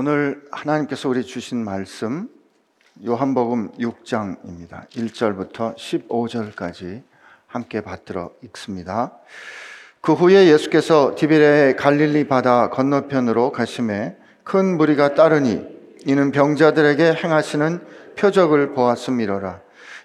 오늘 하나님께서 우리 주신 말씀 요한복음 6장입니다. 1절부터 15절까지 함께 받들어 읽습니다. 그 후에 예수께서 디베레의 갈릴리 바다 건너편으로 가심에 큰 무리가 따르니 이는 병자들에게 행하시는 표적을 보았음이로라.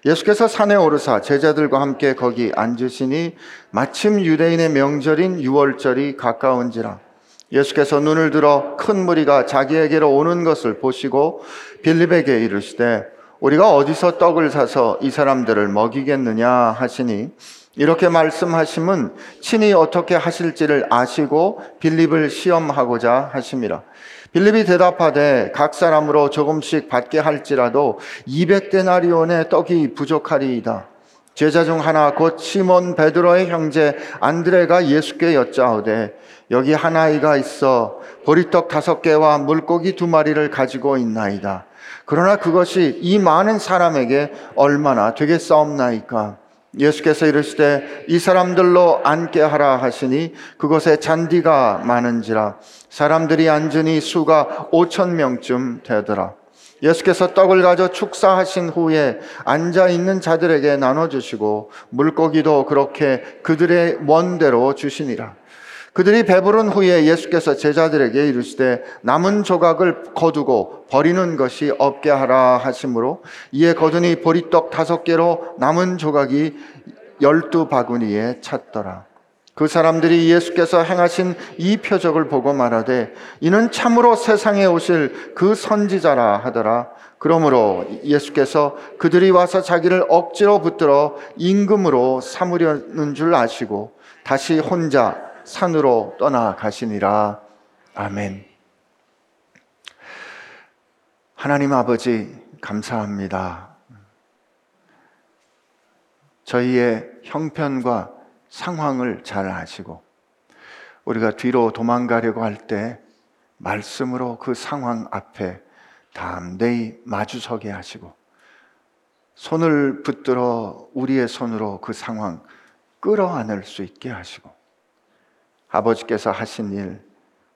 예수께서 산에 오르사 제자들과 함께 거기 앉으시니 마침 유대인의 명절인 유월절이 가까운지라. 예수께서 눈을 들어 큰 무리가 자기에게로 오는 것을 보시고 빌립에게 이르시되 우리가 어디서 떡을 사서 이 사람들을 먹이겠느냐 하시니, 이렇게 말씀하심은 친히 어떻게 하실지를 아시고 빌립을 시험하고자 하심이라. 빌립이 대답하되 각 사람으로 조금씩 받게 할지라도 200데나리온의 떡이 부족하리이다. 제자 중 하나 곧 시몬 베드로의 형제 안드레가 예수께 여짜오되 여기 한 아이가 있어 보리떡 5개와 물고기 2마리를 가지고 있나이다. 그러나 그것이 이 많은 사람에게 얼마나 되겠사옵나이까? 예수께서 이르시되 이 사람들로 앉게 하라 하시니 그곳에 잔디가 많은지라. 사람들이 앉으니 수가 5,000명쯤 되더라. 예수께서 떡을 가져 축사하신 후에 앉아있는 자들에게 나눠주시고 물고기도 그렇게 그들의 원대로 주시니라. 그들이 배부른 후에 예수께서 제자들에게 이르시되 남은 조각을 거두고 버리는 것이 없게 하라 하심으로, 이에 거두니 보리떡 5개로 남은 조각이 12바구니에 찼더라. 그 사람들이 예수께서 행하신 이 표적을 보고 말하되 이는 참으로 세상에 오실 그 선지자라 하더라. 그러므로 예수께서 그들이 와서 자기를 억지로 붙들어 임금으로 삼으려는 줄 아시고 다시 혼자 산으로 떠나가시니라. 아멘. 하나님 아버지, 감사합니다. 저희의 형편과 상황을 잘 아시고 우리가 뒤로 도망가려고 할 때 말씀으로 그 상황 앞에 담대히 마주서게 하시고, 손을 붙들어 우리의 손으로 그 상황 끌어안을 수 있게 하시고, 아버지께서 하신 일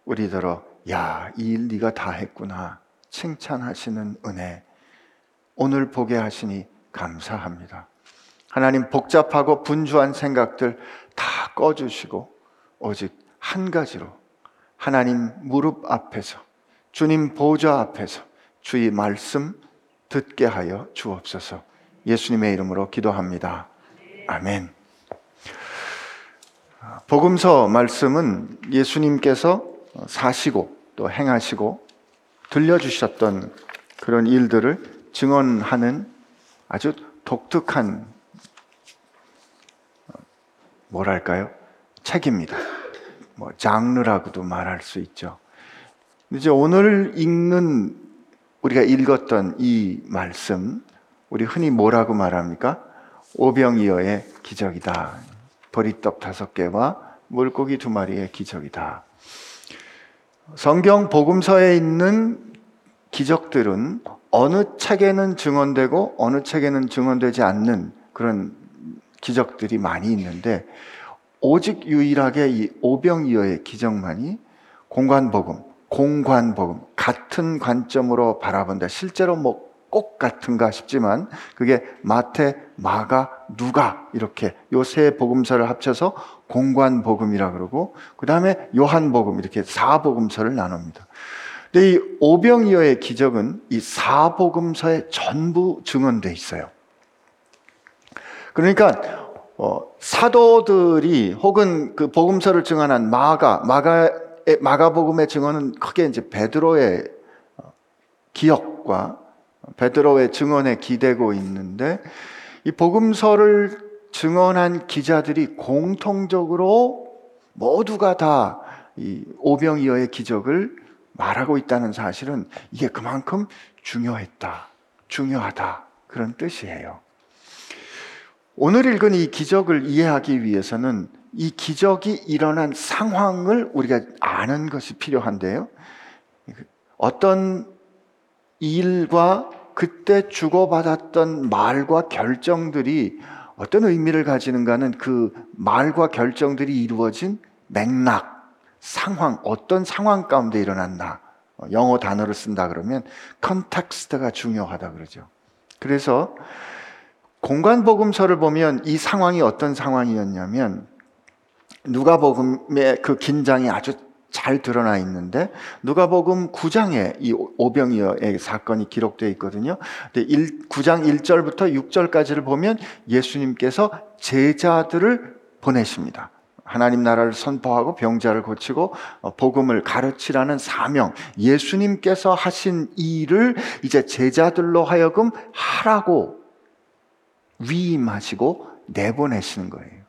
우리더러 야, 이 일 네가 다 했구나 칭찬하시는 은혜 오늘 보게 하시니 감사합니다. 하나님, 복잡하고 분주한 생각들 다 꺼주시고 오직 한 가지로 하나님 무릎 앞에서, 주님 보좌 앞에서 주의 말씀 듣게 하여 주옵소서. 예수님의 이름으로 기도합니다. 아멘. 복음서 말씀은 예수님께서 사시고 또 행하시고 들려주셨던 그런 일들을 증언하는 아주 독특한, 뭐랄까요? 책입니다. 장르라고도 말할 수 있죠. 이제 오늘 우리가 읽었던 이 말씀, 우리 흔히 뭐라고 말합니까? 오병이어의 기적이다. 보리떡 5개와 물고기 2마리의 기적이다. 성경 복음서에 있는 기적들은 어느 책에는 증언되고 어느 책에는 증언되지 않는 그런 기적들이 많이 있는데, 오직 유일하게 이 오병이어의 기적만이 공관복음, 같은 관점으로 바라본다. 실제로 뭐 꼭 같은가 싶지만 그게 마태, 마가, 누가 이렇게 요 세 복음서를 합쳐서 공관복음이라 그러고, 그 다음에 요한복음, 이렇게 4복음서를 나눕니다. 근데 이 오병이어의 기적은 이 4복음서에 전부 증언되어 있어요. 그러니까 사도들이 혹은 그 복음서를 증언한 마가복음의 증언은 크게 이제 베드로의 기억과 베드로의 증언에 기대고 있는데, 이 복음서를 증언한 기자들이 공통적으로 모두가 다 이 오병이어의 기적을 말하고 있다는 사실은 이게 그만큼 중요하다 그런 뜻이에요. 오늘 읽은 이 기적을 이해하기 위해서는 이 기적이 일어난 상황을 우리가 아는 것이 필요한데요, 어떤 일과 그때 주고받았던 말과 결정들이 어떤 의미를 가지는가는 그 말과 결정들이 이루어진 맥락, 상황, 어떤 상황 가운데 일어났나 영어 단어를 쓴다 그러면 컨텍스트가 중요하다 그러죠. 그래서 공관복음서를 보면 이 상황이 어떤 상황이었냐면 누가복음의 그 긴장이 아주 잘 드러나 있는데 누가복음 9장에 이 오병이어의 사건이 기록되어 있거든요. 근데 9장 1절부터 6절까지를 보면 예수님께서 제자들을 보내십니다. 하나님 나라를 선포하고 병자를 고치고 복음을 가르치라는 사명, 예수님께서 하신 일을 이제 제자들로 하여금 하라고 위임하시고 내보내시는 거예요.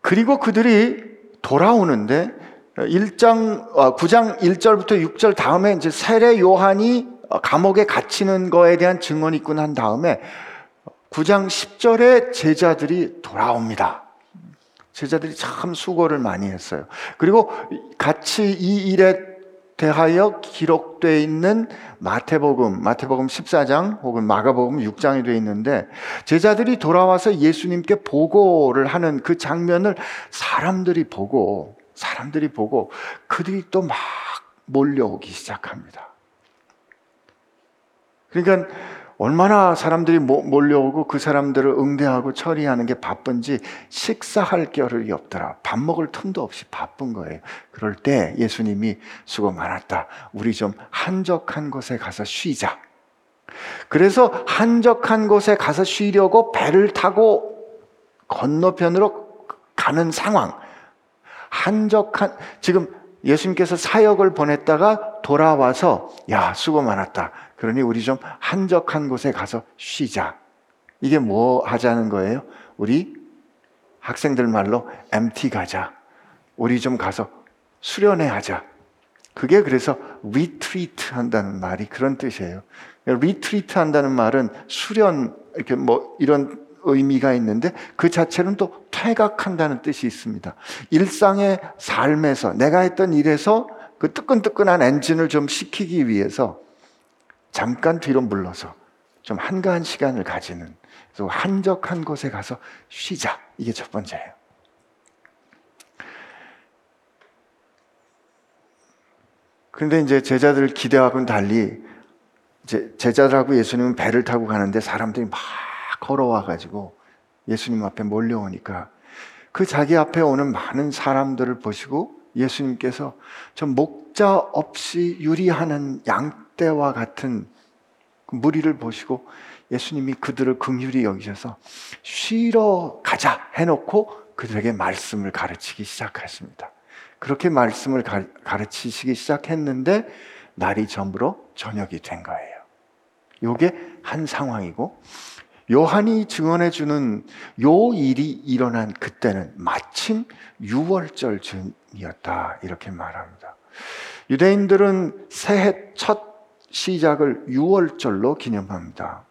그리고 그들이 돌아오는데 9장 1절부터 6절 다음에 이제 세례 요한이 감옥에 갇히는 거에 대한 증언이 있고 난 다음에 9장 10절에 제자들이 돌아옵니다. 제자들이 참 수고를 많이 했어요. 그리고 같이 이 일에 대하여 기록되어 있는 마태복음 14장 혹은 마가복음 6장이 되어 있는데 제자들이 돌아와서 예수님께 보고를 하는 그 장면을 사람들이 보고 그들이 또 막 몰려오기 시작합니다. 그러니까 얼마나 사람들이 몰려오고 그 사람들을 응대하고 처리하는 게 바쁜지 식사할 겨를이 없더라. 밥 먹을 틈도 없이 바쁜 거예요. 그럴 때 예수님이 수고 많았다. 우리 좀 한적한 곳에 가서 쉬자. 그래서 한적한 곳에 가서 쉬려고 배를 타고 건너편으로 가는 상황. 지금 예수님께서 사역을 보냈다가 돌아와서 야, 수고 많았다. 그러니 우리 좀 한적한 곳에 가서 쉬자. 이게 뭐 하자는 거예요? 우리 학생들 말로 MT 가자. 우리 좀 가서 수련회 하자. 그게 그래서 리트리트 한다는 말이 그런 뜻이에요. 리트리트 한다는 말은 수련, 이렇게 뭐 이런 의미가 있는데 그 자체는 또 퇴각한다는 뜻이 있습니다. 일상의 삶에서 내가 했던 일에서 그 뜨끈뜨끈한 엔진을 좀 식히기 위해서 잠깐 뒤로 물러서 좀 한가한 시간을 가지는, 그래서 한적한 곳에 가서 쉬자. 이게 첫 번째예요. 그런데 이제 제자들 기대하고는 달리 이제 제자들하고 예수님은 배를 타고 가는데 사람들이 막 걸어와가지고 예수님 앞에 몰려오니까 그 자기 앞에 오는 많은 사람들을 보시고 예수님께서 저 목자 없이 유리하는 양떼와 같은 무리를 보시고 예수님이 그들을 긍휼히 여기셔서 쉬러 가자 해놓고 그들에게 말씀을 가르치기 시작하십니다. 그렇게 말씀을 가르치시기 시작했는데 날이 저물어 저녁이 된 거예요. 이게 한 상황이고 요한이 증언해 주는 요 일이 일어난 그때는 마침 유월절 즈음이었다 이렇게 말합니다. 유대인들은 새해 첫 시작을 유월절로 기념합니다.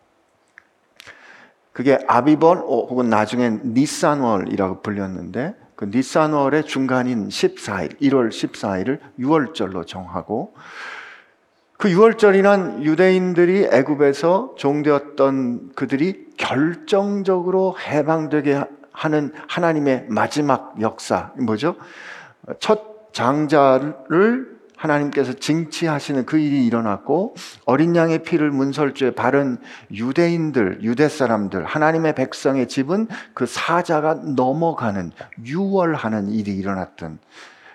그게 아비벌 혹은 나중엔 니산월이라고 불렸는데 그 니산월의 중간인 14일, 1월 14일을 유월절로 정하고 그 유월절이란 유대인들이 애굽에서 종되었던 그들이 결정적으로 해방되게 하는 하나님의 마지막 역사, 뭐죠? 첫 장자를 하나님께서 징치하시는 그 일이 일어났고 어린 양의 피를 문설주에 바른 유대인들, 유대 사람들, 하나님의 백성의 집은 그 사자가 넘어가는, 유월하는 일이 일어났던.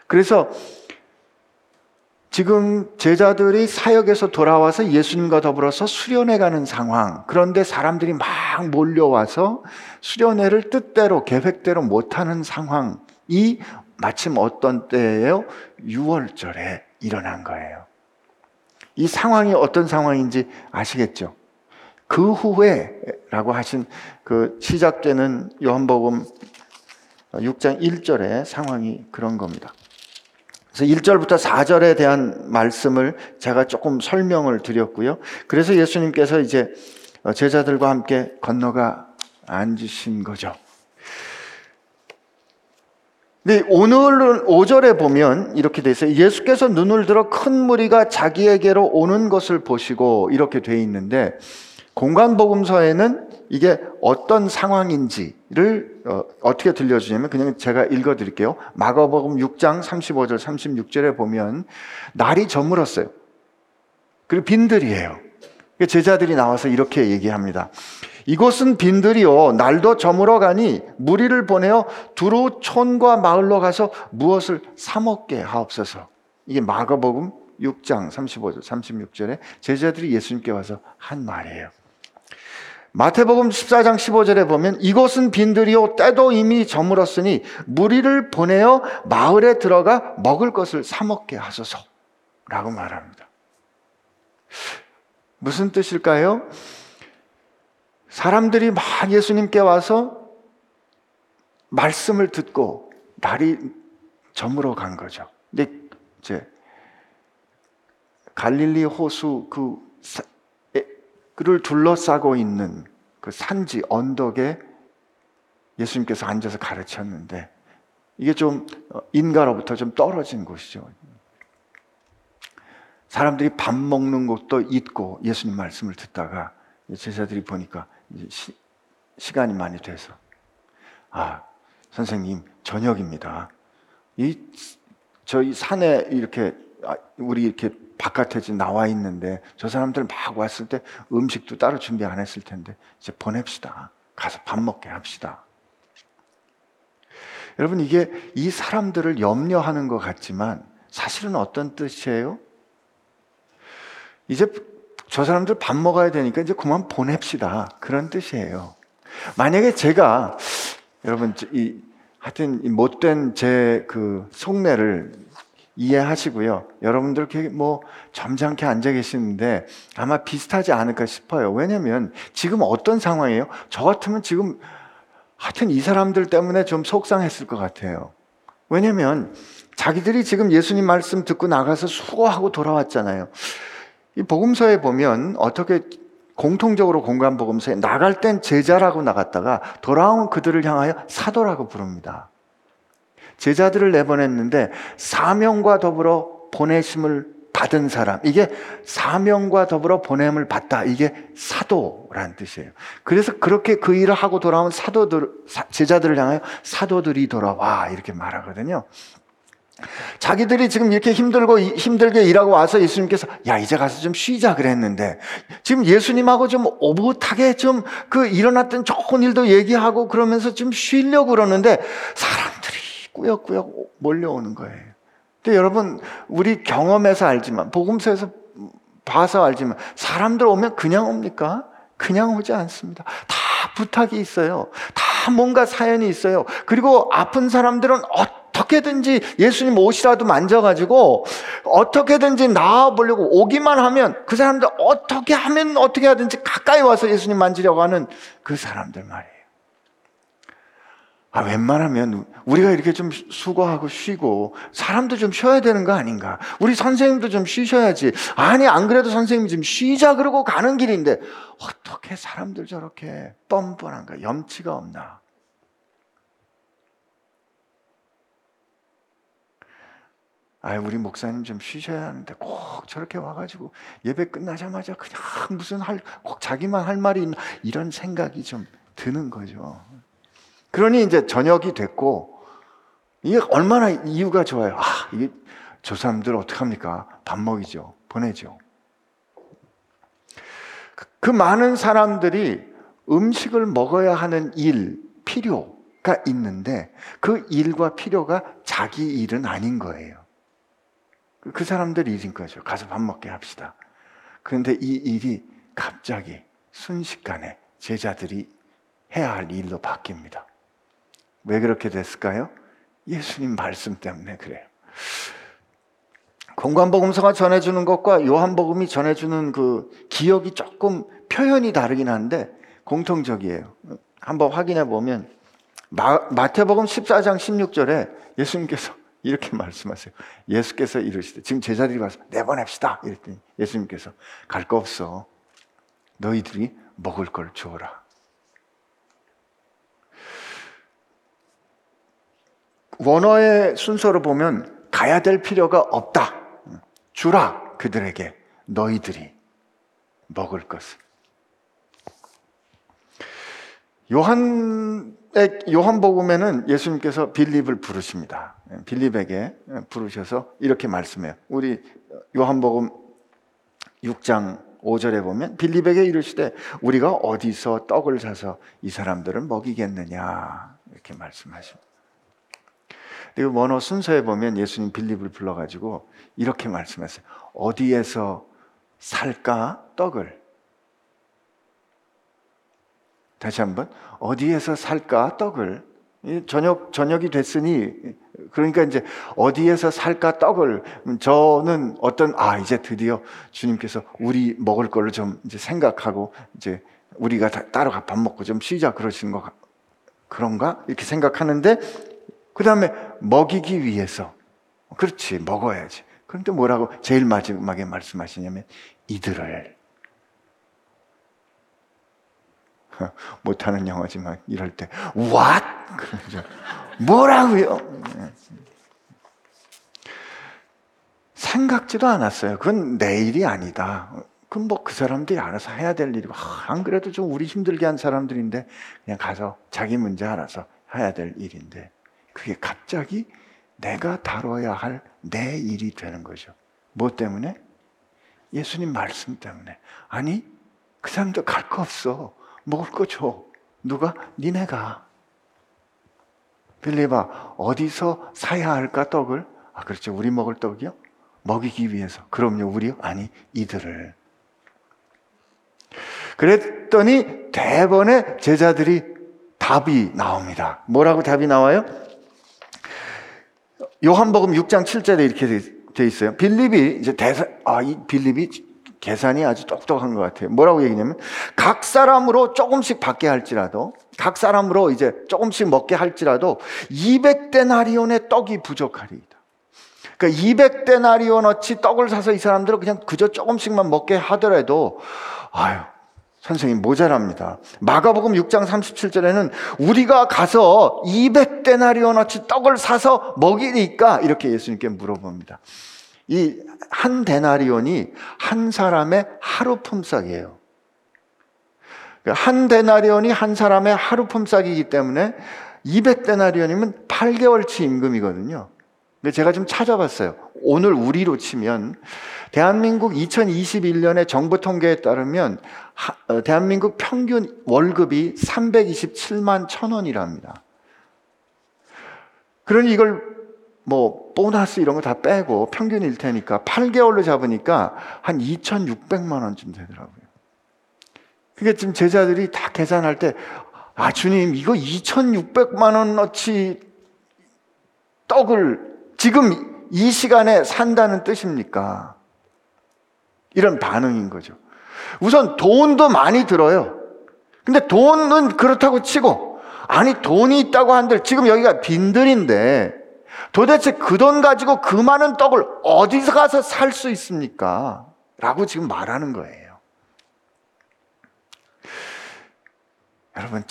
그래서 지금 제자들이 사역에서 돌아와서 예수님과 더불어서 수련회 가는 상황. 그런데 사람들이 막 몰려와서 수련회를 뜻대로 계획대로 못하는 상황이 마침 어떤 때예요? 유월절에 일어난 거예요. 이 상황이 어떤 상황인지 아시겠죠? 그 후에라고 하신 그 시작되는 요한복음 6장 1절의 상황이 그런 겁니다. 그래서 1절부터 4절에 대한 말씀을 제가 조금 설명을 드렸고요. 그래서 예수님께서 이제 제자들과 함께 건너가 앉으신 거죠. 근데 오늘 5절에 보면 이렇게 돼 있어요. 예수께서 눈을 들어 큰 무리가 자기에게로 오는 것을 보시고 이렇게 돼 있는데 공관복음서에는 이게 어떤 상황인지를 어떻게 들려주냐면 그냥 제가 읽어드릴게요. 마가복음 6장 35절 36절에 보면 날이 저물었어요. 그리고 빈들이에요. 제자들이 나와서 이렇게 얘기합니다. 이곳은 빈들이요 날도 저물어가니 무리를 보내어 두루 촌과 마을로 가서 무엇을 사 먹게 하옵소서. 이게 마가복음 6장 35절 36절에 제자들이 예수님께 와서 한 말이에요. 마태복음 14장 15절에 보면 이곳은 빈들이요 때도 이미 저물었으니 무리를 보내어 마을에 들어가 먹을 것을 사 먹게 하소서 라고 말합니다. 무슨 뜻일까요? 사람들이 막 예수님께 와서 말씀을 듣고 날이 저물어 간 거죠. 근데 이제 갈릴리 호수 그를 둘러싸고 있는 그 산지 언덕에 예수님께서 앉아서 가르쳤는데 이게 좀 인가로부터 좀 떨어진 곳이죠. 사람들이 밥 먹는 곳도 있고 예수님 말씀을 듣다가 제자들이 보니까 시간이 많이 돼서 선생님 저녁입니다. 저희 산에 이렇게 우리 이렇게 바깥에 지금 나와 있는데 저 사람들 막 왔을 때 음식도 따로 준비 안 했을 텐데 이제 보냅시다. 가서 밥 먹게 합시다. 여러분 이게 이 사람들을 염려하는 것 같지만 사실은 어떤 뜻이에요? 이제 저 사람들 밥 먹어야 되니까 이제 그만 보냅시다. 그런 뜻이에요. 만약에 제가 여러분 하여튼 못된 제 그 속내를 이해하시고요. 여러분들 이렇게 점잖게 앉아 계시는데 아마 비슷하지 않을까 싶어요. 왜냐면 지금 어떤 상황이에요? 저 같으면 지금 하여튼 이 사람들 때문에 좀 속상했을 것 같아요. 왜냐면 자기들이 지금 예수님 말씀 듣고 나가서 수고하고 돌아왔잖아요. 이 복음서에 보면 어떻게 공통적으로 공관복음서에 나갈 땐 제자라고 나갔다가 돌아온 그들을 향하여 사도라고 부릅니다. 제자들을 내보냈는데 사명과 더불어 보내심을 받은 사람, 이게 사명과 더불어 보냄을 받다, 이게 사도란 뜻이에요. 그래서 그렇게 그 일을 하고 돌아온 제자들을 향하여 사도들이 돌아와 이렇게 말하거든요. 자기들이 지금 이렇게 힘들게 일하고 와서 예수님께서 이제 가서 좀 쉬자 그랬는데 지금 예수님하고 좀 오붓하게 좀 그 일어났던 좋은 일도 얘기하고 그러면서 좀 쉬려고 그러는데 사람들이 꾸역꾸역 몰려오는 거예요. 근데 여러분 우리 경험에서 알지만 복음서에서 봐서 알지만 사람들 오면 그냥 옵니까? 그냥 오지 않습니다. 다 부탁이 있어요. 다 뭔가 사연이 있어요. 그리고 아픈 사람들은 어떻게든지 예수님 옷이라도 만져가지고 어떻게든지 나아보려고 오기만 하면 그 사람들 어떻게 하면 어떻게 하든지 가까이 와서 예수님 만지려고 하는 그 사람들 말이에요. 웬만하면 우리가 이렇게 좀 수고하고 쉬고 사람도 좀 쉬어야 되는 거 아닌가? 우리 선생님도 좀 쉬셔야지. 아니 안 그래도 선생님이 지금 쉬자 그러고 가는 길인데 어떻게 사람들 저렇게 뻔뻔한가? 염치가 없나? 우리 목사님 좀 쉬셔야 하는데 꼭 저렇게 와가지고 예배 끝나자마자 그냥 무슨 꼭 자기만 할 말이 있나 이런 생각이 좀 드는 거죠. 그러니 이제 저녁이 됐고 이게 얼마나 이유가 좋아요. 이게 저 사람들 어떡합니까? 밥 먹이죠. 보내죠. 그 많은 사람들이 음식을 먹어야 하는 일, 필요가 있는데 그 일과 필요가 자기 일은 아닌 거예요. 그 사람들 일인 거죠. 가서 밥 먹게 합시다. 그런데 이 일이 갑자기 순식간에 제자들이 해야 할 일로 바뀝니다. 왜 그렇게 됐을까요? 예수님 말씀 때문에 그래요. 공관복음서가 전해주는 것과 요한복음이 전해주는 그 기억이 조금 표현이 다르긴 한데 공통적이에요. 한번 확인해 보면 마태복음 14장 16절에 예수님께서 이렇게 말씀하세요. 예수께서 이르시되 지금 제자들이 와서 내보냅시다 이랬더니 예수님께서 갈 거 없어. 너희들이 먹을 걸 주어라. 원어의 순서로 보면 가야 될 필요가 없다. 주라 그들에게 너희들이 먹을 것을. 요한복음에는 예수님께서 빌립을 부르십니다. 빌립에게 부르셔서 이렇게 말씀해요. 우리 요한복음 6장 5절에 보면 빌립에게 이르시되 우리가 어디서 떡을 사서 이 사람들을 먹이겠느냐 이렇게 말씀하십니다. 그리고 원어 순서에 보면 예수님 빌립을 불러가지고 이렇게 말씀했어요. 어디에서 살까 떡을? 다시 한번 어디에서 살까 떡을? 저녁이 됐으니 그러니까 이제 어디에서 살까 떡을 저는 어떤 이제 드디어 주님께서 우리 먹을 걸로 좀 이제 생각하고 이제 우리가 따로 밥 먹고 좀 쉬자 그러시는 거 그런가 이렇게 생각하는데 그 다음에 먹이기 위해서 그렇지 먹어야지. 그런데 뭐라고 제일 마지막에 말씀하시냐면 이들을. 못하는 영어지만 이럴 때 What? 그러죠. 뭐라고요? 생각지도 않았어요. 그건 내 일이 아니다. 그건 뭐 그 사람들이 알아서 해야 될 일이고 안 그래도 좀 우리 힘들게 한 사람들인데 그냥 가서 자기 문제 알아서 해야 될 일인데 그게 갑자기 내가 다뤄야 할 내 일이 되는 거죠. 뭐 때문에? 예수님 말씀 때문에. 아니 그 사람도 갈 거 없어. 먹을 거 줘. 누가? 니네가. 빌립아, 어디서 사야 할까, 떡을? 그렇죠. 우리 먹을 떡이요? 먹이기 위해서. 그럼요, 우리요? 아니, 이들을. 그랬더니 대번에 제자들이 답이 나옵니다. 뭐라고 답이 나와요? 요한복음 6장 7절에 이렇게 돼 있어요. 빌립이, 이제 이 빌립이 계산이 아주 똑똑한 것 같아요. 뭐라고 얘기냐면 각 사람으로 조금씩 받게 할지라도 각 사람으로 이제 조금씩 먹게 할지라도 200데나리온의 떡이 부족하리이다. 그러니까 200데나리온어치 떡을 사서 이 사람들은 그냥 그저 조금씩만 먹게 하더라도 선생님 모자랍니다. 마가복음 6장 37절에는 우리가 가서 200데나리온어치 떡을 사서 먹이니까 이렇게 예수님께 물어봅니다. 이 한 데나리온이 한 사람의 하루 폼삯이에요. 한 데나리온이 한 사람의 하루 폼삯이기 때문에 200데나리온이면 8개월치 임금이거든요. 근데 제가 좀 찾아봤어요. 오늘 우리로 치면 대한민국 2021년의 정부 통계에 따르면 대한민국 평균 월급이 327만 1,000원이랍니다. 그러니 이걸 보너스 이런 거 다 빼고 평균일 테니까 8개월로 잡으니까 한 2,600만 원쯤 되더라고요. 그게 지금 제자들이 다 계산할 때, 주님, 이거 2,600만 원어치 떡을 지금 이 시간에 산다는 뜻입니까? 이런 반응인 거죠. 우선 돈도 많이 들어요. 근데 돈은 그렇다고 치고, 돈이 있다고 한들 지금 여기가 빈들인데, 도대체 그 돈 가지고 그 많은 떡을 어디서 가서 살 수 있습니까? 라고 지금 말하는 거예요. 여러분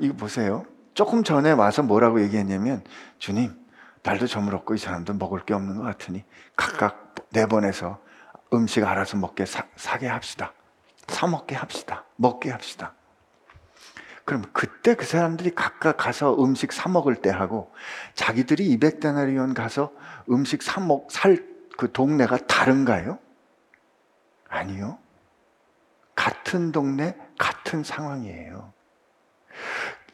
이거 보세요. 조금 전에 와서 뭐라고 얘기했냐면 주님, 날도 저물었고 이 사람도 먹을 게 없는 것 같으니 각각 내보내서 음식 알아서 먹게 사게 합시다. 사 먹게 합시다. 먹게 합시다. 그럼 그때 그 사람들이 각각 가서 음식 사 먹을 때 하고 자기들이 200데나리온 가서 음식 살 그 동네가 다른가요? 아니요. 같은 동네, 같은 상황이에요.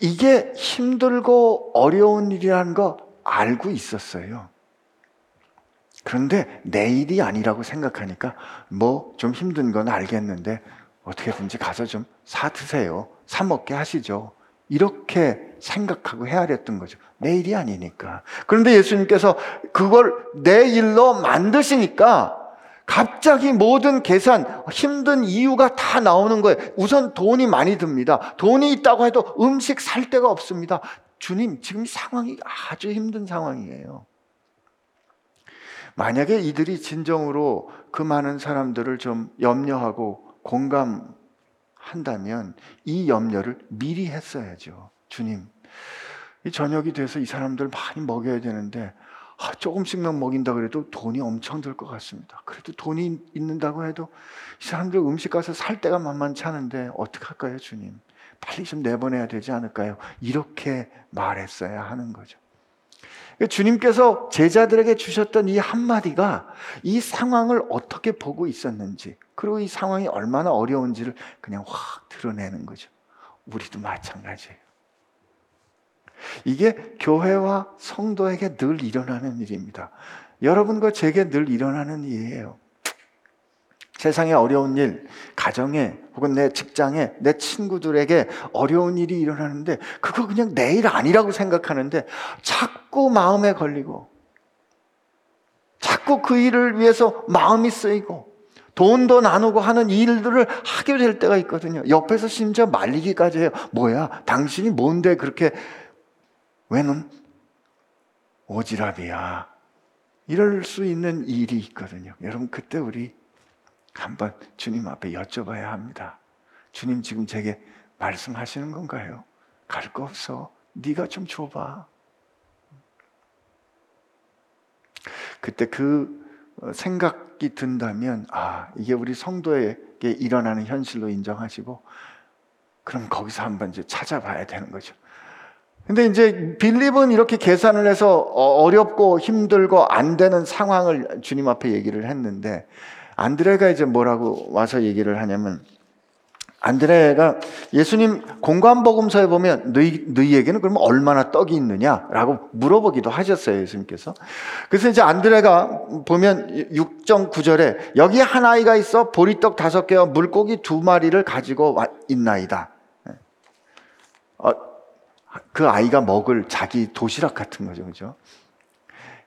이게 힘들고 어려운 일이라는 거 알고 있었어요. 그런데 내 일이 아니라고 생각하니까 좀 힘든 건 알겠는데 어떻게든지 가서 좀 사 드세요. 사 먹게 하시죠. 이렇게 생각하고 헤아렸던 거죠. 내 일이 아니니까. 그런데 예수님께서 그걸 내 일로 만드시니까 갑자기 모든 계산, 힘든 이유가 다 나오는 거예요. 우선 돈이 많이 듭니다. 돈이 있다고 해도 음식 살 데가 없습니다. 주님, 지금 상황이 아주 힘든 상황이에요. 만약에 이들이 진정으로 그 많은 사람들을 좀 염려하고 공감 한다면 이 염려를 미리 했어야죠. 주님, 이 저녁이 돼서 이 사람들 많이 먹여야 되는데 조금씩만 먹인다 그래도 돈이 엄청 들 것 같습니다. 그래도 돈이 있는다고 해도 이 사람들 음식 가서 살 때가 만만치 않은데 어떡할까요, 주님? 빨리 좀 내보내야 되지 않을까요? 이렇게 말했어야 하는 거죠. 주님께서 제자들에게 주셨던 이 한마디가 이 상황을 어떻게 보고 있었는지, 그리고 이 상황이 얼마나 어려운지를 그냥 확 드러내는 거죠. 우리도 마찬가지예요. 이게 교회와 성도에게 늘 일어나는 일입니다. 여러분과 제게 늘 일어나는 일이에요. 세상에 어려운 일, 가정에 혹은 내 직장에, 내 친구들에게 어려운 일이 일어나는데 그거 그냥 내일 아니라고 생각하는데 자꾸 마음에 걸리고 자꾸 그 일을 위해서 마음이 쓰이고 돈도 나누고 하는 일들을 하게 될 때가 있거든요. 옆에서 심지어 말리기까지 해요. 뭐야, 당신이 뭔데 그렇게 왜 넌 오지랖이야. 이럴 수 있는 일이 있거든요. 여러분, 그때 우리 한번 주님 앞에 여쭤봐야 합니다. 주님, 지금 제게 말씀하시는 건가요? 갈 거 없어. 네가 좀 줘봐. 그때 그 생각이 든다면 이게 우리 성도에게 일어나는 현실로 인정하시고, 그럼 거기서 한번 이제 찾아봐야 되는 거죠. 근데 이제 빌립은 이렇게 계산을 해서 어렵고 힘들고 안 되는 상황을 주님 앞에 얘기를 했는데, 안드레가 이제 뭐라고 와서 얘기를 하냐면, 안드레가 예수님 공관복음서에 보면 너희에게는 그러면 얼마나 떡이 있느냐라고 물어보기도 하셨어요, 예수님께서. 그래서 이제 안드레가 보면 6.9절에 여기 한 아이가 있어 보리떡 5개와 물고기 2마리를 가지고 있나이다. 그 아이가 먹을 자기 도시락 같은 거죠, 그죠?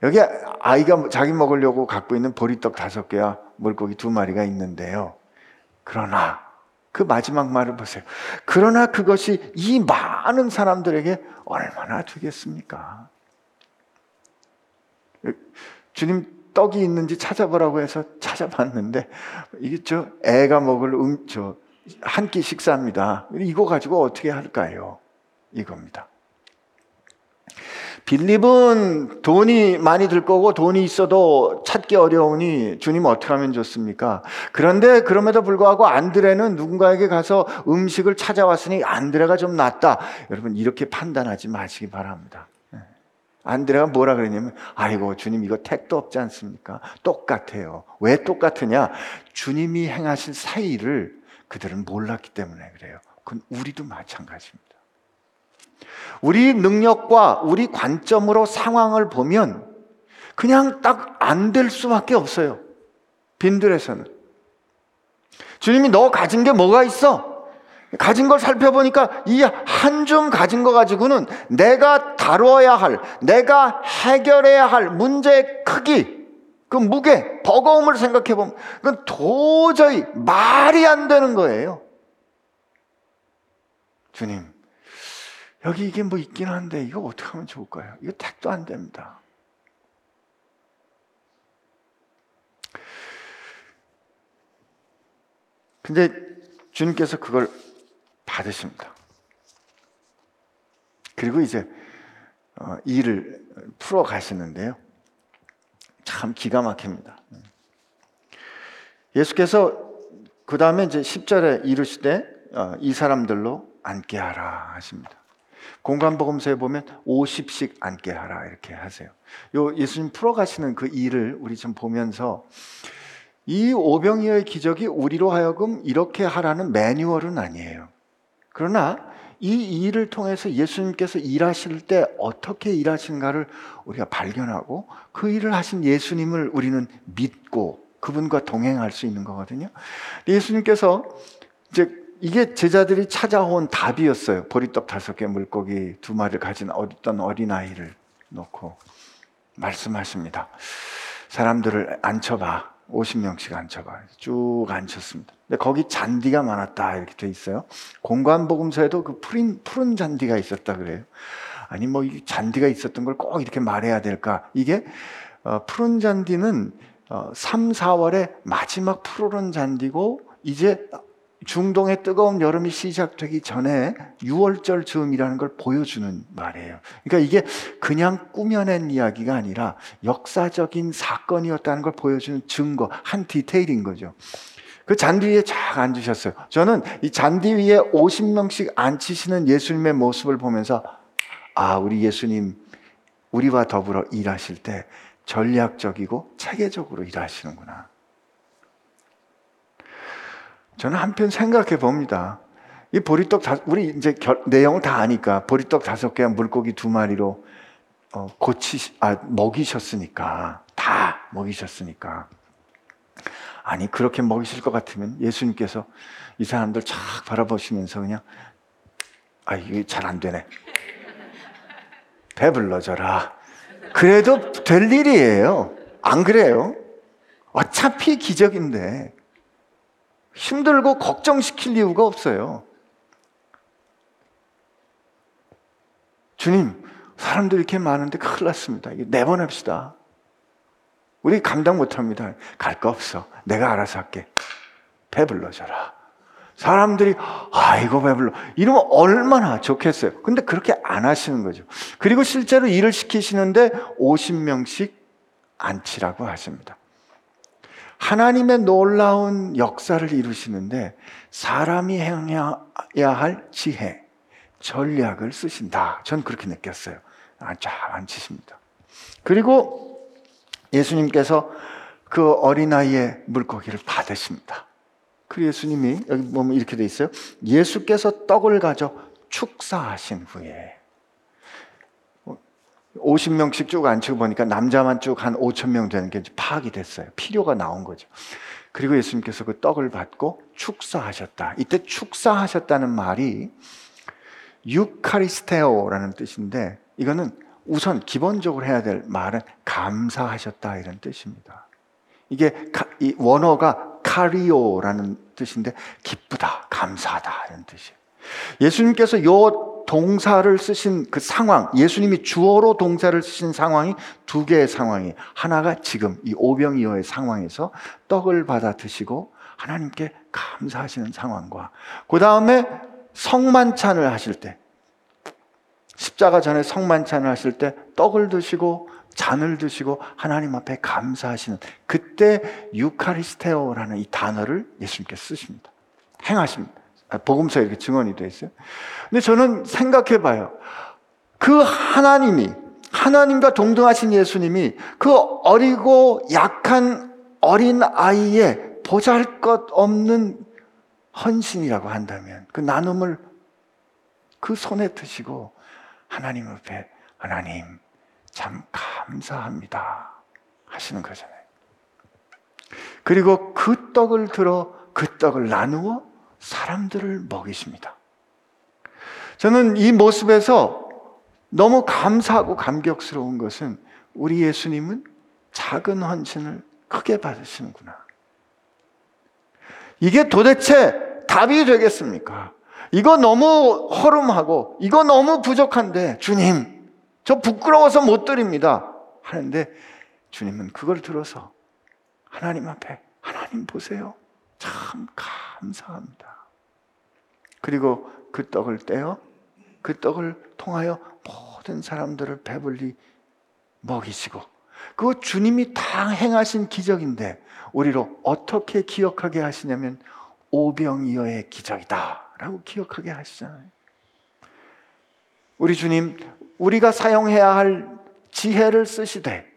여기 아이가 자기 먹으려고 갖고 있는 보리떡 5개와 물고기 2마리가 있는데요. 그러나, 그 마지막 말을 보세요. 그러나 그것이 이 많은 사람들에게 얼마나 되겠습니까? 주님 떡이 있는지 찾아보라고 해서 찾아봤는데, 이게 애가 먹을 한 끼 식사입니다. 이거 가지고 어떻게 할까요? 이겁니다. 빌립은 돈이 많이 들 거고 돈이 있어도 찾기 어려우니 주님 어떻게 하면 좋습니까? 그런데 그럼에도 불구하고 안드레는 누군가에게 가서 음식을 찾아왔으니 안드레가 좀 낫다. 여러분, 이렇게 판단하지 마시기 바랍니다. 안드레가 뭐라 그랬냐면, 아이고 주님, 이거 택도 없지 않습니까? 똑같아요. 왜 똑같으냐? 주님이 행하신 사의를 그들은 몰랐기 때문에 그래요. 그건 우리도 마찬가지입니다. 우리 능력과 우리 관점으로 상황을 보면 그냥 딱 안 될 수밖에 없어요. 빈들에서는. 주님이 너 가진 게 뭐가 있어? 가진 걸 살펴보니까 이 한 줌 가진 거 가지고는 내가 다뤄야 할, 내가 해결해야 할 문제의 크기, 그 무게, 버거움을 생각해보면 그건 도저히 말이 안 되는 거예요. 주님, 여기 이게 뭐 있긴 한데 이거 어떻게 하면 좋을까요? 이거 택도 안 됩니다. 근데 주님께서 그걸 받으십니다. 그리고 이제 일을 풀어 가시는데요. 참 기가 막힙니다. 예수께서 그 다음에 이제 10절에 이르시되 이 사람들로 앉게 하라 하십니다. 공관복음서에 보면 50씩 앉게 하라 이렇게 하세요. 요 예수님 풀어가시는 그 일을 우리 좀 보면서 이 오병이어의 기적이 우리로 하여금 이렇게 하라는 매뉴얼은 아니에요. 그러나 이 일을 통해서 예수님께서 일하실 때 어떻게 일하신가를 우리가 발견하고, 그 일을 하신 예수님을 우리는 믿고 그분과 동행할 수 있는 거거든요. 예수님께서 이제 이게 제자들이 찾아온 답이었어요. 보리떡 5개, 물고기 2마리를 가진 어떤 어린아이를 놓고 말씀하십니다. 사람들을 앉혀봐. 50명씩 앉혀봐. 쭉 앉혔습니다. 근데 거기 잔디가 많았다 이렇게 돼 있어요. 공관복음서에도 그 푸른 잔디가 있었다 그래요. 아니 뭐 이 잔디가 있었던 걸 꼭 이렇게 말해야 될까? 이게 푸른 잔디는 3, 4월에 마지막 푸르른 잔디고, 이제 중동의 뜨거운 여름이 시작되기 전에 6월절 즈음이라는 걸 보여주는 말이에요. 그러니까 이게 그냥 꾸며낸 이야기가 아니라 역사적인 사건이었다는 걸 보여주는 증거, 한 디테일인 거죠. 그 잔디 위에 쫙 앉으셨어요. 저는 이 잔디 위에 50명씩 앉히시는 예수님의 모습을 보면서, 아, 우리 예수님 우리와 더불어 일하실 때 전략적이고 체계적으로 일하시는구나. 저는 한편 생각해 봅니다. 이 보리떡 우리 이제 내용을 다 아니까 보리떡 5개와 물고기 2마리로 먹이셨으니까, 다 먹이셨으니까. 아니, 그렇게 먹이실 것 같으면 예수님께서 이 사람들 쫙 바라보시면서 그냥, 아, 이게 잘 안 되네, 배불러져라, 그래도 될 일이에요. 안 그래요? 어차피 기적인데 힘들고 걱정시킬 이유가 없어요. 주님, 사람들 이렇게 많은데 큰일 났습니다. 이게 내보냅시다. 우리 감당 못합니다. 갈 거 없어. 내가 알아서 할게. 배불러져라. 사람들이, 아이고 배불러, 이러면 얼마나 좋겠어요. 근데 그렇게 안 하시는 거죠. 그리고 실제로 일을 시키시는데 50명씩 앉히라고 하십니다. 하나님의 놀라운 역사를 이루시는데 사람이 행해야 할 지혜, 전략을 쓰신다. 전 그렇게 느꼈어요. 잘 앉히십니다. 그리고 예수님께서 그 어린아이의 물고기를 받으십니다. 그 예수님이, 여기 보면 이렇게 돼 있어요. 예수께서 떡을 가져 축사하신 후에, 50명씩 쭉 앉히고 보니까 남자만 쭉 한 5,000명 되는 게 이제 파악이 됐어요. 필요가 나온 거죠. 그리고 예수님께서 그 떡을 받고 축사하셨다. 이때 축사하셨다는 말이 유카리스테오라는 뜻인데, 이거는 우선 기본적으로 해야 될 말은 감사하셨다, 이런 뜻입니다. 이게 이 원어가 카리오라는 뜻인데 기쁘다, 감사하다, 이런 뜻이에요. 예수님께서 요 동사를 쓰신 그 상황, 예수님이 주어로 동사를 쓰신 상황이 두 개의 상황이에요. 하나가 지금 이 오병이어의 상황에서 떡을 받아 드시고 하나님께 감사하시는 상황과, 그 다음에 성만찬을 하실 때, 십자가 전에 성만찬을 하실 때 떡을 드시고 잔을 드시고 하나님 앞에 감사하시는, 그때 유카리스테오라는 이 단어를 예수님께서 쓰십니다. 행하십니다. 복음서에 이렇게 증언이 되어 있어요. 근데 저는 생각해 봐요. 그 하나님이, 하나님과 동등하신 예수님이 그 어리고 약한 어린 아이의 보잘 것 없는 헌신이라고 한다면, 그 나눔을 그 손에 드시고 하나님 앞에, 하나님 참 감사합니다 하시는 거잖아요. 그리고 그 떡을 들어 그 떡을 나누어 사람들을 먹이십니다. 저는 이 모습에서 너무 감사하고 감격스러운 것은, 우리 예수님은 작은 헌신을 크게 받으시는구나. 이게 도대체 답이 되겠습니까? 이거 너무 허름하고 이거 너무 부족한데, 주님 저 부끄러워서 못 드립니다 하는데, 주님은 그걸 들어서 하나님 앞에, 하나님 보세요, 참 감사합니다. 그리고 그 떡을 떼어 그 떡을 통하여 모든 사람들을 배불리 먹이시고, 그 주님이 다 행하신 기적인데 우리로 어떻게 기억하게 하시냐면, 오병이어의 기적이다 라고 기억하게 하시잖아요. 우리 주님, 우리가 사용해야 할 지혜를 쓰시되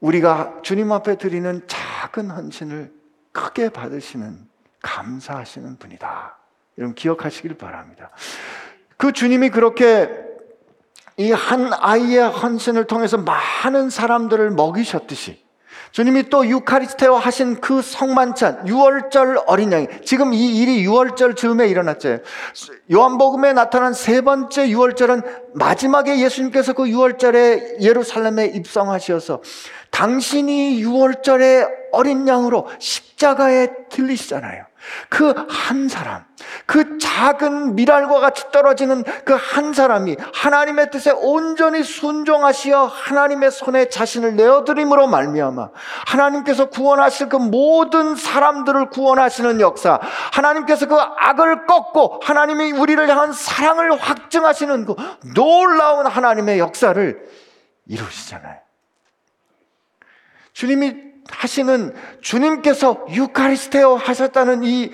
우리가 주님 앞에 드리는 작은 헌신을 크게 받으시는, 감사하시는 분이다, 여러분 기억하시길 바랍니다. 그 주님이 그렇게 이 한 아이의 헌신을 통해서 많은 사람들을 먹이셨듯이, 주님이 또 유카리스테오 하신 그 성만찬, 유월절 어린양이, 지금 이 일이 유월절 즈음에 일어났죠. 요한복음에 나타난 세 번째 유월절은 마지막에 예수님께서 그 유월절에 예루살렘에 입성하셔서 당신이 유월절의 어린 양으로 십자가에 들리시잖아요. 그 한 사람, 그 작은 미랄과 같이 떨어지는 그 한 사람이 하나님의 뜻에 온전히 순종하시어 하나님의 손에 자신을 내어드림으로 말미암아 하나님께서 구원하실 그 모든 사람들을 구원하시는 역사, 하나님께서 그 악을 꺾고 하나님이 우리를 향한 사랑을 확증하시는 그 놀라운 하나님의 역사를 이루시잖아요. 주님이 하시는, 주님께서 유카리스테오 하셨다는 이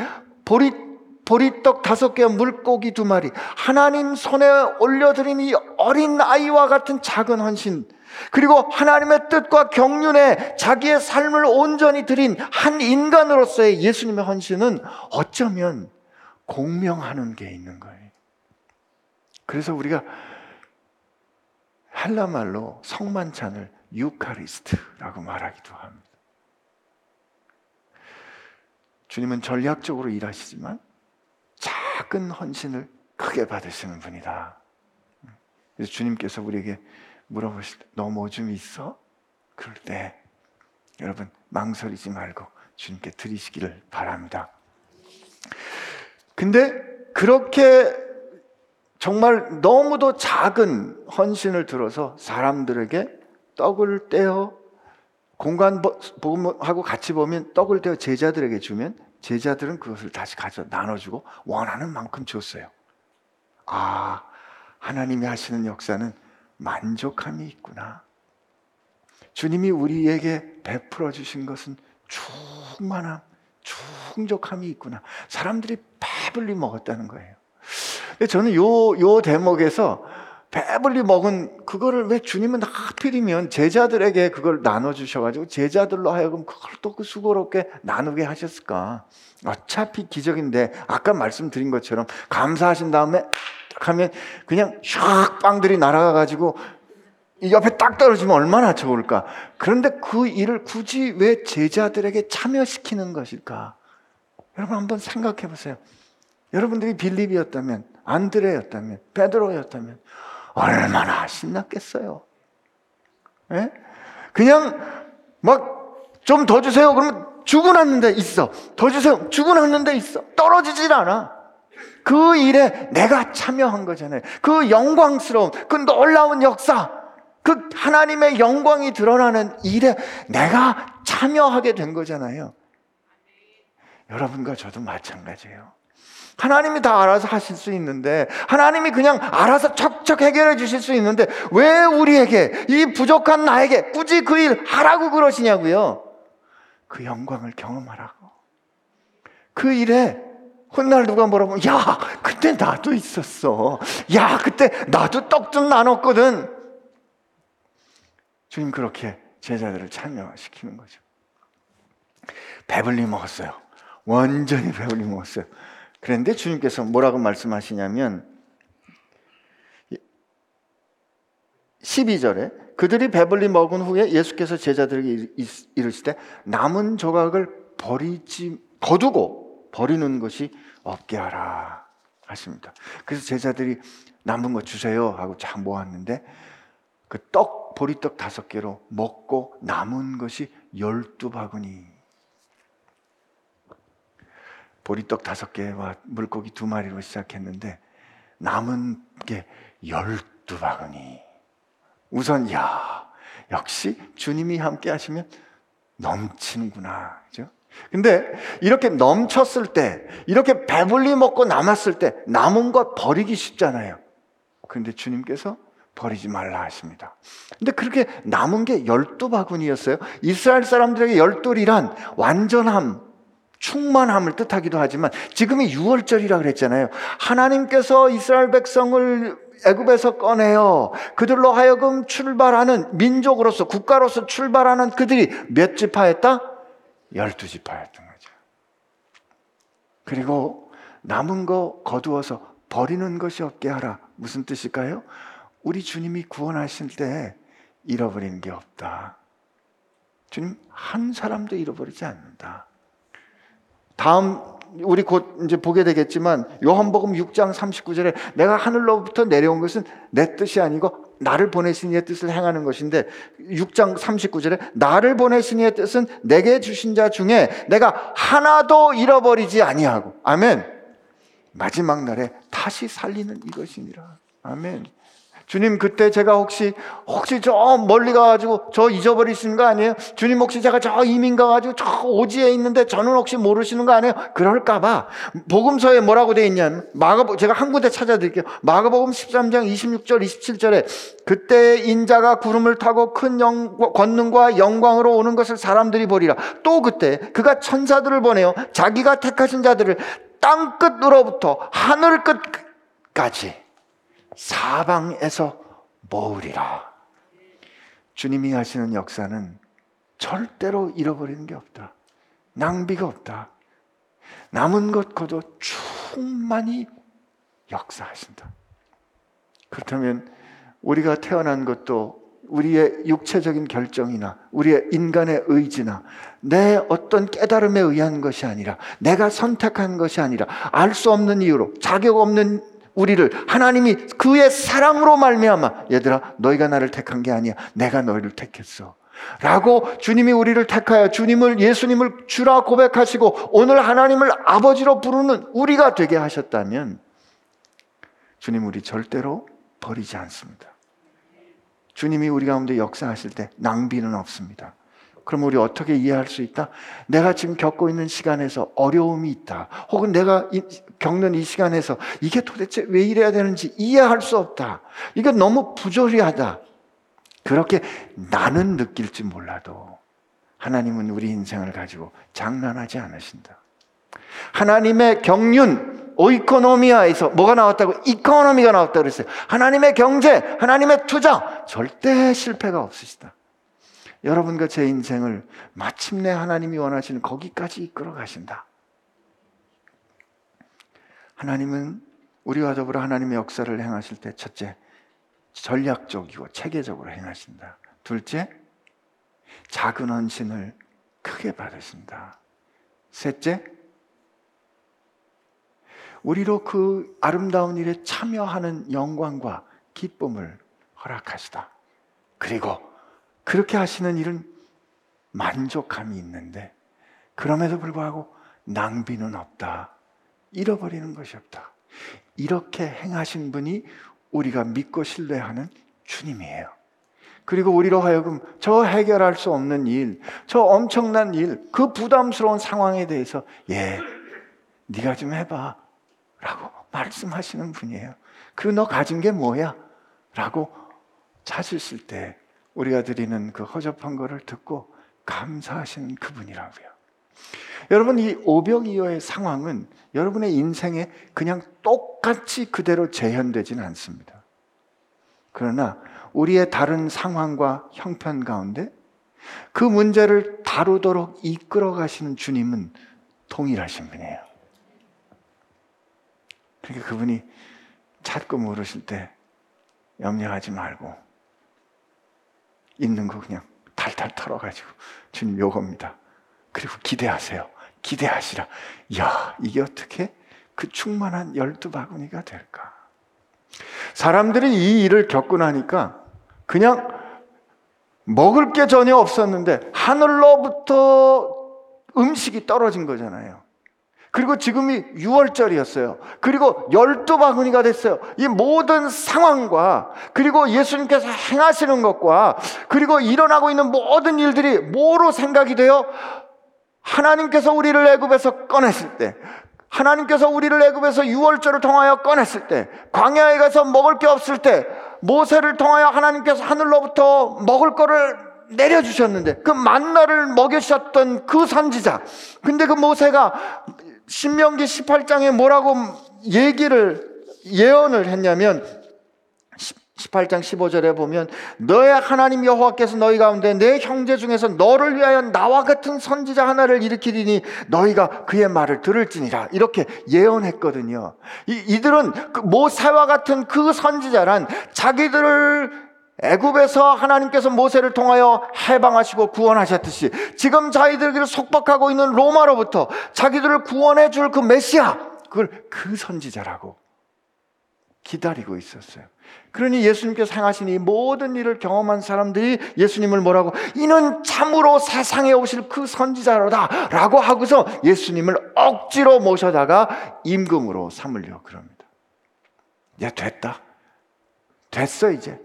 보리떡 5개와 물고기 2마리, 하나님 손에 올려드린 이 어린 아이와 같은 작은 헌신, 그리고 하나님의 뜻과 경륜에 자기의 삶을 온전히 드린 한 인간으로서의 예수님의 헌신은 어쩌면 공명하는 게 있는 거예요. 그래서 우리가 헬라말로 성만찬을 유카리스트라고 말하기도 합니다. 주님은 전략적으로 일하시지만 작은 헌신을 크게 받으시는 분이다. 그래서 주님께서 우리에게 물어보실 때, 너 뭐 좀 있어? 그럴 때 여러분 망설이지 말고 주님께 드리시기를 바랍니다. 근데 그렇게 정말 너무도 작은 헌신을 들어서 사람들에게 떡을 떼어, 공간 복음하고 같이 보면 떡을 떼어 제자들에게 주면 제자들은 그것을 다시 가져 나눠주고 원하는 만큼 줬어요. 아, 하나님이 하시는 역사는 만족함이 있구나. 주님이 우리에게 베풀어 주신 것은 충만함, 충족함이 있구나. 사람들이 배불리 먹었다는 거예요. 근데 저는 요 대목에서 배불리 먹은 그거를 왜 주님은 하필이면 제자들에게 그걸 나눠주셔가지고 제자들로 하여금 그걸 또 그 수고롭게 나누게 하셨을까? 어차피 기적인데, 아까 말씀드린 것처럼 감사하신 다음에 딱 하면 그냥 샥 빵들이 날아가가지고 옆에 딱 떨어지면 얼마나 좋을까? 그런데 그 일을 굳이 왜 제자들에게 참여시키는 것일까? 여러분 한번 생각해 보세요. 여러분들이 빌립이었다면, 안드레였다면, 베드로였다면 얼마나 신났겠어요. 예? 그냥 막 좀 더 주세요. 그러면 주고 났는데 있어. 더 주세요. 주고 났는데 있어. 떨어지질 않아. 그 일에 내가 참여한 거잖아요. 그 영광스러운, 그 놀라운 역사, 그 하나님의 영광이 드러나는 일에 내가 참여하게 된 거잖아요. 여러분과 저도 마찬가지예요. 하나님이 다 알아서 하실 수 있는데, 하나님이 그냥 알아서 척척 해결해 주실 수 있는데 왜 우리에게, 이 부족한 나에게 굳이 그 일 하라고 그러시냐고요. 그 영광을 경험하라고. 그 일에 훗날 누가 물어보면, 야, 그때 나도 있었어. 야, 그때 나도 떡 좀 나눴거든. 주님 그렇게 제자들을 참여시키는 거죠. 배불리 먹었어요. 완전히 배불리 먹었어요. 그런데 주님께서 뭐라고 말씀하시냐면 12절에 그들이 배불리 먹은 후에 예수께서 제자들에게 이르시되 남은 조각을 거두고 버리는 것이 없게 하라 하십니다. 그래서 제자들이 남은 거 주세요 하고 참 모았는데 그 떡, 보리떡 5개로 먹고 남은 것이 12바구니. 보리떡 5개와 물고기 2마리로 시작했는데 남은 게 12바구니. 우선 야, 역시 주님이 함께 하시면 넘치는구나, 그죠? 근데 이렇게 넘쳤을 때, 이렇게 배불리 먹고 남았을 때 남은 것 버리기 쉽잖아요. 그런데 주님께서 버리지 말라 하십니다. 근데 그렇게 남은 게 12바구니였어요. 이스라엘 사람들에게 열돌이란 완전함, 충만함을 뜻하기도 하지만 지금이 유월절이라 그랬잖아요. 하나님께서 이스라엘 백성을 애굽에서 꺼내요. 그들로 하여금 출발하는 민족으로서, 국가로서 출발하는 그들이 몇 지파였다? 12지파였던 거죠. 그리고 남은 거 거두어서 버리는 것이 없게 하라. 무슨 뜻일까요? 우리 주님이 구원하실 때 잃어버린 게 없다. 주님 한 사람도 잃어버리지 않는다. 다음 우리 곧 이제 보게 되겠지만 요한복음 6장 39절에 내가 하늘로부터 내려온 것은 내 뜻이 아니고 나를 보내신 이의 뜻을 행하는 것인데 6장 39절에 나를 보내신 이의 뜻은 내게 주신 자 중에 내가 하나도 잃어버리지 아니하고 아멘 마지막 날에 다시 살리는 이것이니라. 아멘. 주님, 그때 제가 혹시 저 멀리 가가지고 저 잊어버리시는 거 아니에요? 주님, 혹시 제가 저 이민 가가지고 저 오지에 있는데 저는 혹시 모르시는 거 아니에요? 그럴까봐. 복음서에 뭐라고 되어 있냐면, 제가 한 군데 찾아드릴게요. 마가복음 13장 26절, 27절에, 그때 인자가 구름을 타고 큰 권능과 영광으로 오는 것을 사람들이 보리라. 또 그때 그가 천사들을 보내어 자기가 택하신 자들을 땅끝으로부터 하늘끝까지 사방에서 모으리라. 주님이 하시는 역사는 절대로 잃어버리는 게 없다. 낭비가 없다. 남은 것 거저 충만히 역사하신다. 그렇다면 우리가 태어난 것도 우리의 육체적인 결정이나 우리의 인간의 의지나 내 어떤 깨달음에 의한 것이 아니라, 내가 선택한 것이 아니라, 알 수 없는 이유로, 자격 없는 우리를 하나님이 그의 사랑으로 말미암아, 얘들아 너희가 나를 택한 게 아니야, 내가 너희를 택했어 라고 주님이 우리를 택하여 예수님을 주라 고백하시고 오늘 하나님을 아버지로 부르는 우리가 되게 하셨다면, 주님 우리 절대로 버리지 않습니다. 주님이 우리 가운데 역사하실 때 낭비는 없습니다. 그럼 우리 어떻게 이해할 수 있다? 내가 지금 겪고 있는 시간에서 어려움이 있다. 혹은 내가 겪는 이 시간에서 이게 도대체 왜 이래야 되는지 이해할 수 없다. 이게 너무 부조리하다. 그렇게 나는 느낄지 몰라도 하나님은 우리 인생을 가지고 장난하지 않으신다. 하나님의 경륜, 오이코노미아에서 뭐가 나왔다고? 이코노미가 나왔다고 그랬어요. 하나님의 경제, 하나님의 투자, 절대 실패가 없으시다. 여러분과 제 인생을 마침내 하나님이 원하시는 거기까지 이끌어 가신다. 하나님은 우리와 더불어 하나님의 역사를 행하실 때, 첫째, 전략적이고 체계적으로 행하신다. 둘째, 작은 헌신을 크게 받으신다. 셋째, 우리로 그 아름다운 일에 참여하는 영광과 기쁨을 허락하시다. 그리고 그렇게 하시는 일은 만족함이 있는데, 그럼에도 불구하고 낭비는 없다. 잃어버리는 것이 없다. 이렇게 행하신 분이 우리가 믿고 신뢰하는 주님이에요. 그리고 우리로 하여금 저 해결할 수 없는 일, 저 엄청난 일, 그 부담스러운 상황에 대해서 네가 좀 해봐 라고 말씀하시는 분이에요. 그리고 너 가진 게 뭐야? 라고 찾으실 때 우리가 드리는 그 허접한 거를 듣고 감사하시는 그분이라고요. 여러분, 이 오병이어의 상황은 여러분의 인생에 그냥 똑같이 그대로 재현되진 않습니다. 그러나 우리의 다른 상황과 형편 가운데 그 문제를 다루도록 이끌어 가시는 주님은 동일하신 분이에요. 그러니까 그분이 자꾸 물으실 때 염려하지 말고 있는 거 그냥 탈탈 털어가지고, 주님 요겁니다. 그리고 기대하세요. 기대하시라. 야, 이게 어떻게 그 충만한 12바구니가 될까? 사람들이 이 일을 겪고 나니까 그냥 먹을 게 전혀 없었는데 하늘로부터 음식이 떨어진 거잖아요. 그리고 지금이 6월절이었어요. 그리고 12바구니가 됐어요. 이 모든 상황과, 그리고 예수님께서 행하시는 것과, 그리고 일어나고 있는 모든 일들이 뭐로 생각이 돼요? 하나님께서 우리를 애굽에서 꺼냈을 때, 하나님께서 우리를 애굽에서 6월절을 통하여 꺼냈을 때, 광야에 가서 먹을 게 없을 때, 모세를 통하여 하나님께서 하늘로부터 먹을 거를 내려주셨는데, 그 만나를 먹이셨던 그 선지자, 근데 그 모세가 신명기 18장에 뭐라고 예언을 했냐면, 18장 15절에 보면, 너의 하나님 여호와께서 너희 가운데 내 형제 중에서 너를 위하여 나와 같은 선지자 하나를 일으키리니 너희가 그의 말을 들을지니라, 이렇게 예언했거든요. 이들은 그 모세와 같은 그 선지자란, 자기들을 애굽에서 하나님께서 모세를 통하여 해방하시고 구원하셨듯이 지금 자기들을 속박하고 있는 로마로부터 자기들을 구원해 줄 그 메시아, 그걸 그 선지자라고 기다리고 있었어요. 그러니 예수님께서 행하신 이 모든 일을 경험한 사람들이 예수님을 뭐라고, 이는 참으로 세상에 오실 그 선지자로다 라고 하고서 예수님을 억지로 모셔다가 임금으로 삼으려 그럽니다. 야, 됐다, 됐어 이제.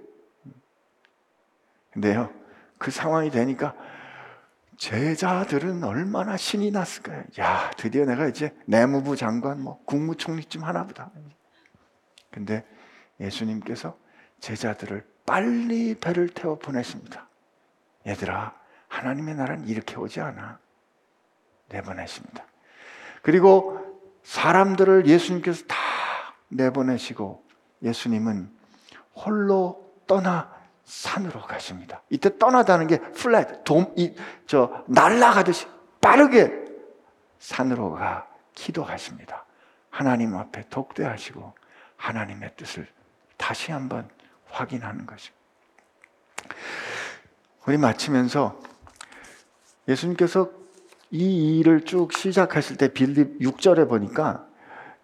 근데요, 그 상황이 되니까 제자들은 얼마나 신이 났을까요? 야, 드디어 내가 이제 내무부 장관, 뭐 국무총리쯤 하나보다. 근데 예수님께서 제자들을 빨리 배를 태워 보내십니다. 얘들아, 하나님의 나라는 이렇게 오지 않아. 내보내십니다. 그리고 사람들을 예수님께서 다 내보내시고 예수님은 홀로 떠나 산으로 가십니다. 이때 떠나다는 게 플랫, 날아가듯이 빠르게 산으로 가 기도하십니다. 하나님 앞에 독대하시고 하나님의 뜻을 다시 한번 확인하는 것입니다. 우리 마치면서 예수님께서 이 일을 쭉 시작하실 때 빌립 6절에 보니까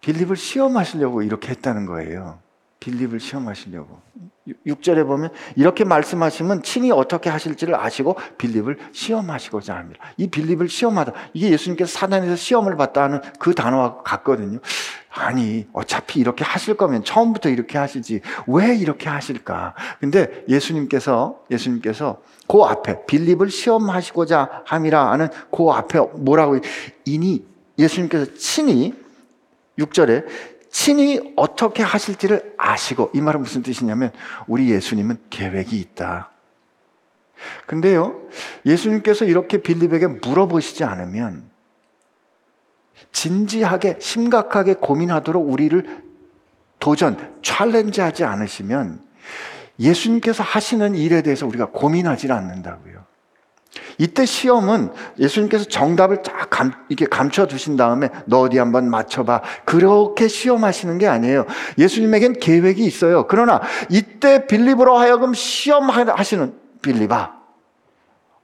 빌립을 시험하시려고 이렇게 했다는 거예요. 빌립을 시험하시려고. 6절에 보면 이렇게 말씀하시면 친히 어떻게 하실지를 아시고 빌립을 시험하시고자 합니다. 이 빌립을 시험하다, 이게 예수님께서 사단에서 시험을 받다는 그 단어와 같거든요. 아니, 어차피 이렇게 하실 거면 처음부터 이렇게 하시지 왜 이렇게 하실까? 근데 예수님께서 그 앞에 빌립을 시험하시고자 함이라 하는 그 앞에 뭐라고, 이니 예수님께서 친히 6절에 친히 어떻게 하실지를 아시고, 이 말은 무슨 뜻이냐면 우리 예수님은 계획이 있다. 근데요, 예수님께서 이렇게 빌립에게 물어보시지 않으면 진지하게 심각하게 고민하도록 우리를 챌린지하지 않으시면 예수님께서 하시는 일에 대해서 우리가 고민하지 않는다고요. 이때 시험은 예수님께서 정답을 쫙 이렇게 감춰두신 다음에 너 어디 한번 맞춰봐, 그렇게 시험하시는 게 아니에요. 예수님에겐 계획이 있어요. 그러나 이때 빌립으로 하여금 시험하시는, 빌립아,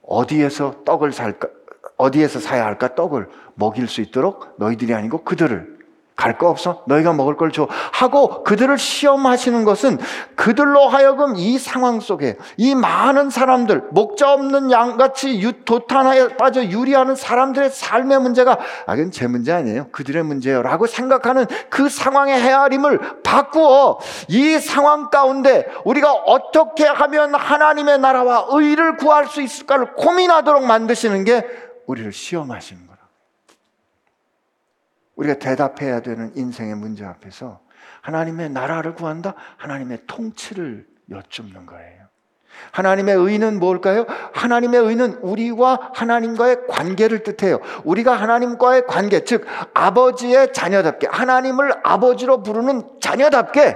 어디에서 떡을 살까? 어디에서 사야 할까? 떡을 먹일 수 있도록 너희들이 아니고 그들을, 갈 거 없어? 너희가 먹을 걸 줘 하고 그들을 시험하시는 것은 그들로 하여금 이 상황 속에 이 많은 사람들, 목자 없는 양같이 도탄에 빠져 유리하는 사람들의 삶의 문제가, 아, 그건 제 문제 아니에요, 그들의 문제예요 라고 생각하는 그 상황의 헤아림을 바꾸어 이 상황 가운데 우리가 어떻게 하면 하나님의 나라와 의를 구할 수 있을까를 고민하도록 만드시는 게 우리를 시험하시는 거예요. 우리가 대답해야 되는 인생의 문제 앞에서 하나님의 나라를 구한다? 하나님의 통치를 여쭙는 거예요. 하나님의 의는 뭘까요? 하나님의 의는 우리와 하나님과의 관계를 뜻해요. 우리가 하나님과의 관계, 즉 아버지의 자녀답게, 하나님을 아버지로 부르는 자녀답게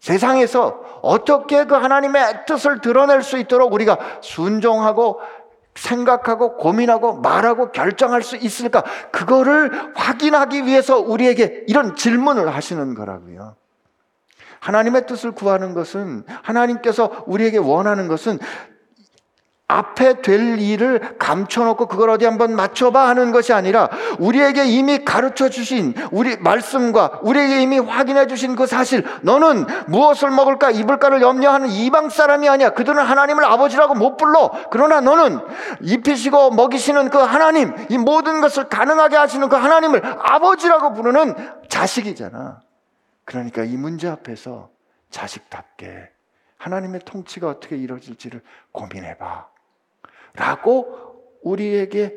세상에서 어떻게 그 하나님의 뜻을 드러낼 수 있도록 우리가 순종하고 생각하고 고민하고 말하고 결정할 수 있을까? 그거를 확인하기 위해서 우리에게 이런 질문을 하시는 거라고요. 하나님의 뜻을 구하는 것은, 하나님께서 우리에게 원하는 것은 앞에 될 일을 감춰놓고 그걸 어디 한번 맞춰봐 하는 것이 아니라 우리에게 이미 가르쳐 주신 우리 말씀과 우리에게 이미 확인해 주신 그 사실, 너는 무엇을 먹을까 입을까를 염려하는 이방 사람이 아니야. 그들은 하나님을 아버지라고 못 불러. 그러나 너는 입히시고 먹이시는 그 하나님, 이 모든 것을 가능하게 하시는 그 하나님을 아버지라고 부르는 자식이잖아. 그러니까 이 문제 앞에서 자식답게 하나님의 통치가 어떻게 이루어질지를 고민해봐 라고 우리에게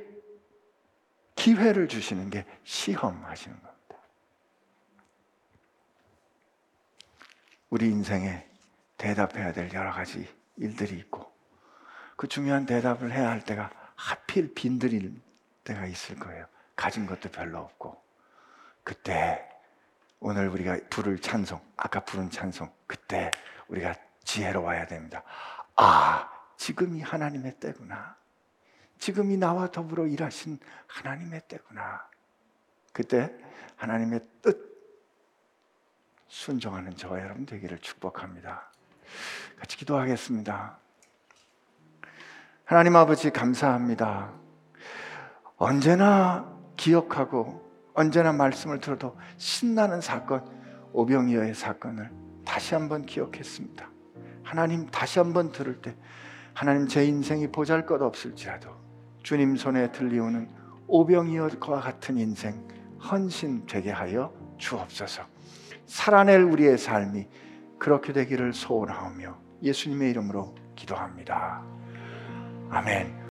기회를 주시는 게 시험하시는 겁니다. 우리 인생에 대답해야 될 여러 가지 일들이 있고 그 중요한 대답을 해야 할 때가 하필 빈들일 때가 있을 거예요. 가진 것도 별로 없고. 그때 오늘 우리가 부를 찬송, 아까 부른 찬송, 그때 우리가 지혜로워야 됩니다. 아, 지금이 하나님의 때구나. 지금이 나와 더불어 일하신 하나님의 때구나. 그때 하나님의 뜻 순종하는 저와 여러분 되기를 축복합니다. 같이 기도하겠습니다. 하나님 아버지, 감사합니다. 언제나 기억하고 언제나 말씀을 들어도 신나는 사건, 오병이어의 사건을 다시 한번 기억했습니다. 하나님, 다시 한번 들을 때 하나님, 제 인생이 보잘것없을지라도 주님 손에 들리우는 오병이어와 같은 인생 헌신되게 하여 주옵소서. 살아낼 우리의 삶이 그렇게 되기를 소원하오며 예수님의 이름으로 기도합니다. 아멘.